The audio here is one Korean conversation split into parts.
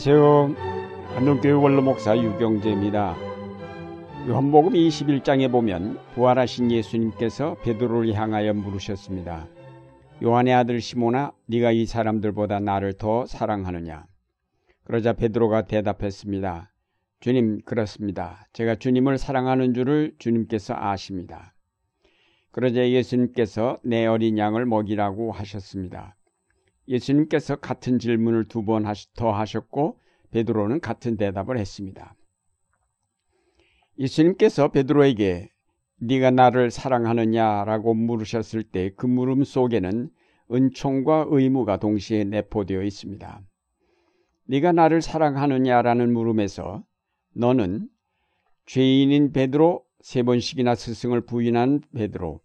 안녕하세요. 안동교회 원로목사 유경재입니다. 요한복음 21장에 보면 부활하신 예수님께서 베드로를 향하여 물으셨습니다. 요한의 아들 시모나, 네가 이 사람들보다 나를 더 사랑하느냐? 그러자 베드로가 대답했습니다. 주님, 그렇습니다. 제가 주님을 사랑하는 줄을 주님께서 아십니다. 그러자 예수님께서 내 어린 양을 먹이라고 하셨습니다. 예수님께서 같은 질문을 두 번 더 하셨고 베드로는 같은 대답을 했습니다. 예수님께서 베드로에게 네가 나를 사랑하느냐라고 물으셨을 때 그 물음 속에는 은총과 의무가 동시에 내포되어 있습니다. 네가 나를 사랑하느냐라는 물음에서 너는 죄인인 베드로, 세 번씩이나 스승을 부인한 베드로,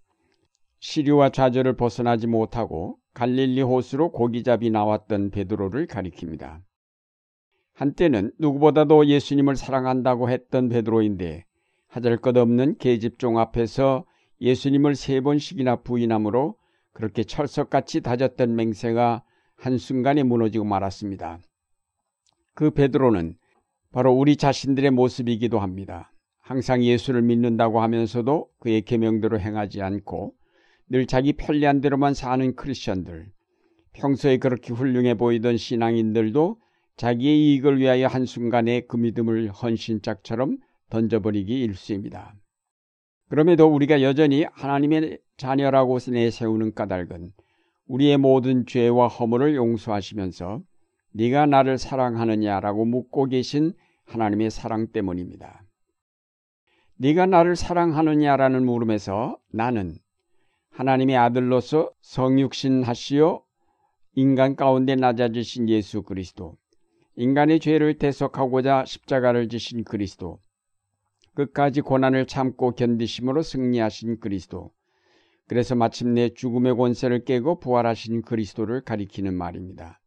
시류와 좌절을 벗어나지 못하고 갈릴리 호수로 고기잡이 나왔던 베드로를 가리킵니다. 한때는 누구보다도 예수님을 사랑한다고 했던 베드로인데 하잘것없는 계집종 앞에서 예수님을 세 번씩이나 부인함으로 그렇게 철석같이 다졌던 맹세가 한순간에 무너지고 말았습니다. 그 베드로는 바로 우리 자신들의 모습이기도 합니다. 항상 예수를 믿는다고 하면서도 그의 계명대로 행하지 않고 늘 자기 편리한 대로만 사는 크리스천들, 평소에 그렇게 훌륭해 보이던 신앙인들도 자기의 이익을 위하여 한순간에 그 믿음을 헌신짝처럼 던져버리기 일쑤입니다. 그럼에도 우리가 여전히 하나님의 자녀라고 내세우는 까닭은 우리의 모든 죄와 허물을 용서하시면서 네가 나를 사랑하느냐라고 묻고 계신 하나님의 사랑 때문입니다. 네가 나를 사랑하느냐라는 물음에서 나는 하나님의 아들로서 성육신하시어 인간 가운데 낮아지신 예수 그리스도, 인간의 죄를 대속하고자 십자가를 지신 그리스도, 끝까지 고난을 참고 견디심으로 승리하신 그리스도, 그래서 마침내 죽음의 권세를 깨고 부활하신 그리스도를 가리키는 말입니다.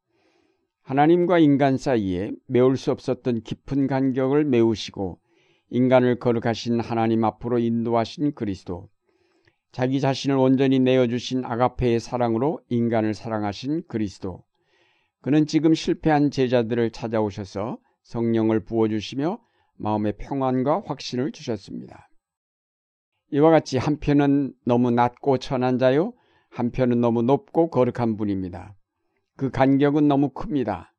하나님과 인간 사이에 메울 수 없었던 깊은 간격을 메우시고 인간을 거룩하신 하나님 앞으로 인도하신 그리스도, 자기 자신을 온전히 내어주신 아가페의 사랑으로 인간을 사랑하신 그리스도, 그는 지금 실패한 제자들을 찾아오셔서 성령을 부어주시며 마음의 평안과 확신을 주셨습니다. 이와 같이 한편은 너무 낮고 천한 자요, 한편은 너무 높고 거룩한 분입니다. 그 간격은 너무 큽니다.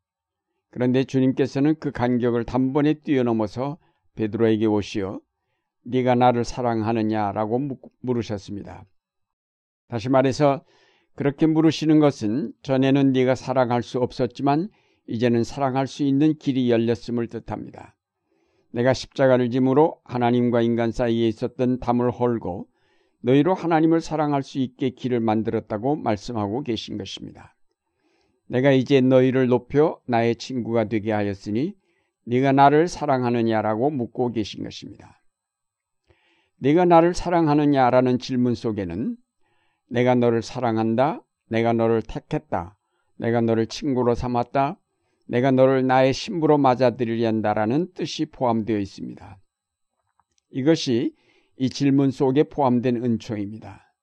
그런데 주님께서는 그 간격을 단번에 뛰어넘어서 베드로에게 오시어 네가 나를 사랑하느냐라고 물으셨습니다. 다시 말해서 그렇게 물으시는 것은 전에는 네가 사랑할 수 없었지만 이제는 사랑할 수 있는 길이 열렸음을 뜻합니다. 내가 십자가를 짐으로 하나님과 인간 사이에 있었던 담을 헐고 너희로 하나님을 사랑할 수 있게 길을 만들었다고 말씀하고 계신 것입니다. 내가 이제 너희를 높여 나의 친구가 되게 하였으니 네가 나를 사랑하느냐라고 묻고 계신 것입니다. 네가 나를 사랑하느냐라는 질문 속에는 내가 너를 사랑한다, 내가 너를 택했다, 내가 너를 친구로 삼았다, 내가 너를 나의 신부로 맞아들이려한다라는 뜻이 포함되어 있습니다. 이것이 이 질문 속에 포함된 은총입니다.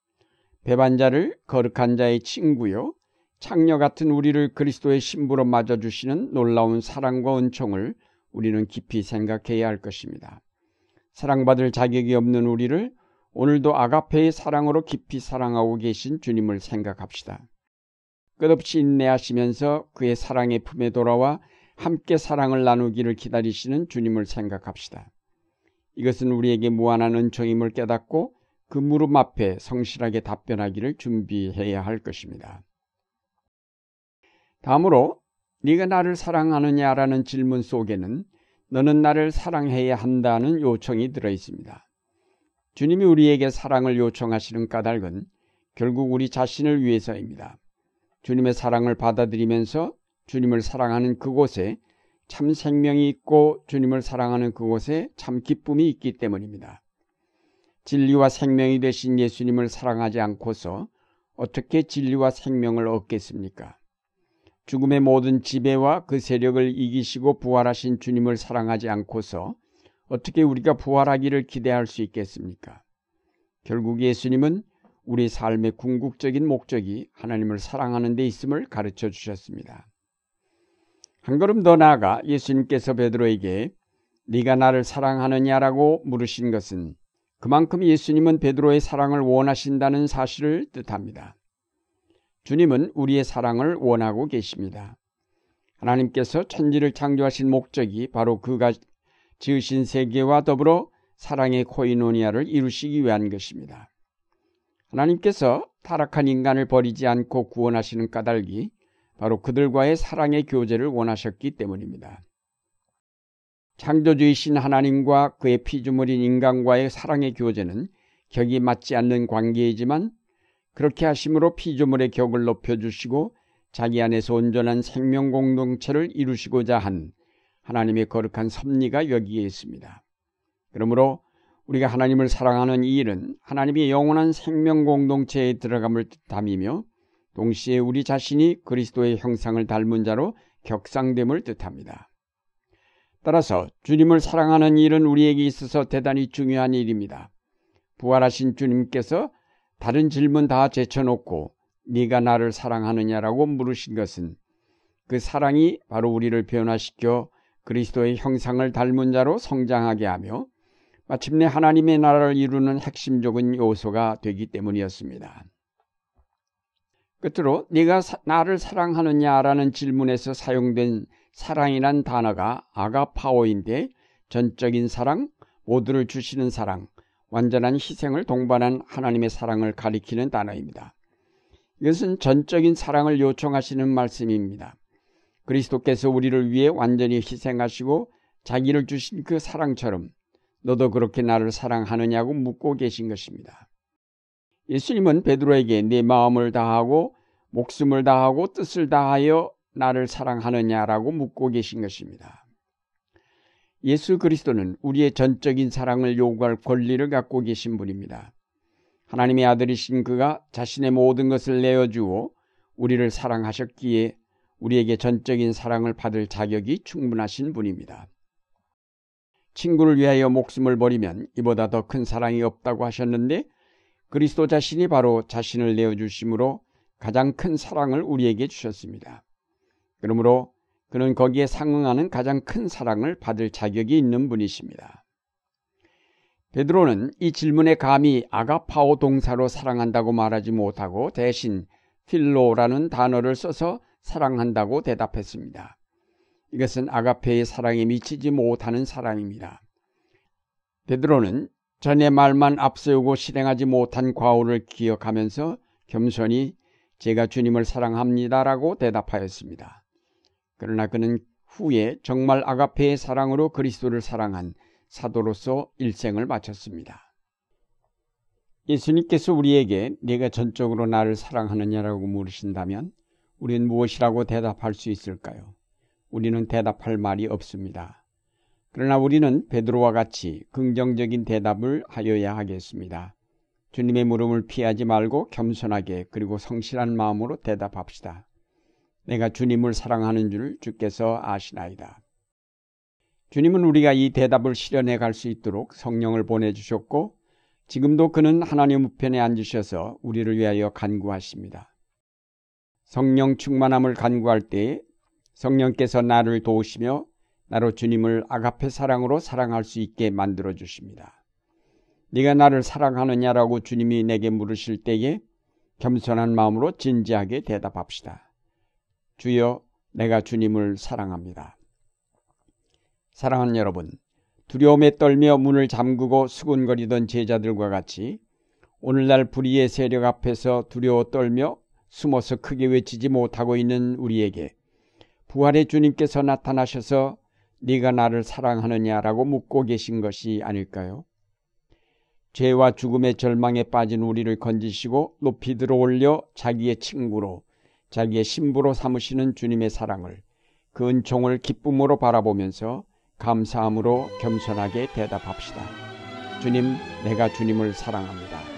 배반자를 거룩한 자의 친구요, 창녀 같은 우리를 그리스도의 신부로 맞아주시는 놀라운 사랑과 은총을 우리는 깊이 생각해야 할 것입니다. 사랑받을 자격이 없는 우리를 오늘도 아가페의 사랑으로 깊이 사랑하고 계신 주님을 생각합시다. 끝없이 인내하시면서 그의 사랑의 품에 돌아와 함께 사랑을 나누기를 기다리시는 주님을 생각합시다. 이것은 우리에게 무한한 은총임을 깨닫고 그 물음 앞에 성실하게 답변하기를 준비해야 할 것입니다. 다음으로 네가 나를 사랑하느냐라는 질문 속에는 너는 나를 사랑해야 한다는 요청이 들어있습니다. 주님이 우리에게 사랑을 요청하시는 까닭은 결국 우리 자신을 위해서입니다. 주님의 사랑을 받아들이면서 주님을 사랑하는 그곳에 참 생명이 있고 주님을 사랑하는 그곳에 참 기쁨이 있기 때문입니다. 진리와 생명이 되신 예수님을 사랑하지 않고서 어떻게 진리와 생명을 얻겠습니까? 죽음의 모든 지배와 그 세력을 이기시고 부활하신 주님을 사랑하지 않고서 어떻게 우리가 부활하기를 기대할 수 있겠습니까? 결국 예수님은 우리 삶의 궁극적인 목적이 하나님을 사랑하는 데 있음을 가르쳐 주셨습니다. 한 걸음 더 나아가 예수님께서 베드로에게 네가 나를 사랑하느냐라고 물으신 것은 그만큼 예수님은 베드로의 사랑을 원하신다는 사실을 뜻합니다. 주님은 우리의 사랑을 원하고 계십니다. 하나님께서 천지를 창조하신 목적이 바로 그가 지으신 세계와 더불어 사랑의 코이노니아를 이루시기 위한 것입니다. 하나님께서 타락한 인간을 버리지 않고 구원하시는 까닭이 바로 그들과의 사랑의 교제를 원하셨기 때문입니다. 창조주이신 하나님과 그의 피조물인 인간과의 사랑의 교제는 격이 맞지 않는 관계이지만 그렇게 하심으로 피조물의 격을 높여주시고 자기 안에서 온전한 생명 공동체를 이루시고자 한 하나님의 거룩한 섭리가 여기에 있습니다. 그러므로 우리가 하나님을 사랑하는 이 일은 하나님의 영원한 생명 공동체에 들어감을 뜻하며 동시에 우리 자신이 그리스도의 형상을 닮은 자로 격상됨을 뜻합니다. 따라서 주님을 사랑하는 일은 우리에게 있어서 대단히 중요한 일입니다. 부활하신 주님께서 다른 질문 다 제쳐놓고 네가 나를 사랑하느냐라고 물으신 것은 그 사랑이 바로 우리를 변화시켜 그리스도의 형상을 닮은 자로 성장하게 하며 마침내 하나님의 나라를 이루는 핵심적인 요소가 되기 때문이었습니다. 끝으로 네가 나를 사랑하느냐라는 질문에서 사용된 사랑이란 단어가 아가파오인데 전적인 사랑, 모두를 주시는 사랑, 완전한 희생을 동반한 하나님의 사랑을 가리키는 단어입니다. 이것은 전적인 사랑을 요청하시는 말씀입니다. 그리스도께서 우리를 위해 완전히 희생하시고 자기를 주신 그 사랑처럼 너도 그렇게 나를 사랑하느냐고 묻고 계신 것입니다. 예수님은 베드로에게 네 마음을 다하고 목숨을 다하고 뜻을 다하여 나를 사랑하느냐라고 묻고 계신 것입니다. 예수 그리스도는 우리의 전적인 사랑을 요구할 권리를 갖고 계신 분입니다. 하나님의 아들이신 그가 자신의 모든 것을 내어주어 우리를 사랑하셨기에 우리에게 전적인 사랑을 받을 자격이 충분하신 분입니다. 친구를 위하여 목숨을 버리면 이보다 더 큰 사랑이 없다고 하셨는데 그리스도 자신이 바로 자신을 내어주심으로 가장 큰 사랑을 우리에게 주셨습니다. 그러므로 그는 거기에 상응하는 가장 큰 사랑을 받을 자격이 있는 분이십니다. 베드로는 이 질문에 감히 아가파오 동사로 사랑한다고 말하지 못하고 대신 필로라는 단어를 써서 사랑한다고 대답했습니다. 이것은 아가페의 사랑에 미치지 못하는 사랑입니다. 베드로는 전의 말만 앞세우고 실행하지 못한 과오를 기억하면서 겸손히 제가 주님을 사랑합니다라고 대답하였습니다. 그러나 그는 후에 정말 아가페의 사랑으로 그리스도를 사랑한 사도로서 일생을 마쳤습니다. 예수님께서 우리에게 네가 전적으로 나를 사랑하느냐라고 물으신다면 우리는 무엇이라고 대답할 수 있을까요? 우리는 대답할 말이 없습니다. 그러나 우리는 베드로와 같이 긍정적인 대답을 하여야 하겠습니다. 주님의 물음을 피하지 말고 겸손하게 그리고 성실한 마음으로 대답합시다. 내가 주님을 사랑하는 줄 주께서 아시나이다. 주님은 우리가 이 대답을 실현해 갈 수 있도록 성령을 보내주셨고 지금도 그는 하나님 우편에 앉으셔서 우리를 위하여 간구하십니다. 성령 충만함을 간구할 때 성령께서 나를 도우시며 나로 주님을 아가페 사랑으로 사랑할 수 있게 만들어 주십니다. 네가 나를 사랑하느냐라고 주님이 내게 물으실 때에 겸손한 마음으로 진지하게 대답합시다. 주여, 내가 주님을 사랑합니다. 사랑하는 여러분, 두려움에 떨며 문을 잠그고 수군거리던 제자들과 같이 오늘날 불의의 세력 앞에서 두려워 떨며 숨어서 크게 외치지 못하고 있는 우리에게 부활의 주님께서 나타나셔서 네가 나를 사랑하느냐라고 묻고 계신 것이 아닐까요? 죄와 죽음의 절망에 빠진 우리를 건지시고 높이 들어올려 자기의 친구로 자기의 신부로 삼으시는 주님의 사랑을 그 은총을 기쁨으로 바라보면서 감사함으로 겸손하게 대답합시다. 주님, 내가 주님을 사랑합니다.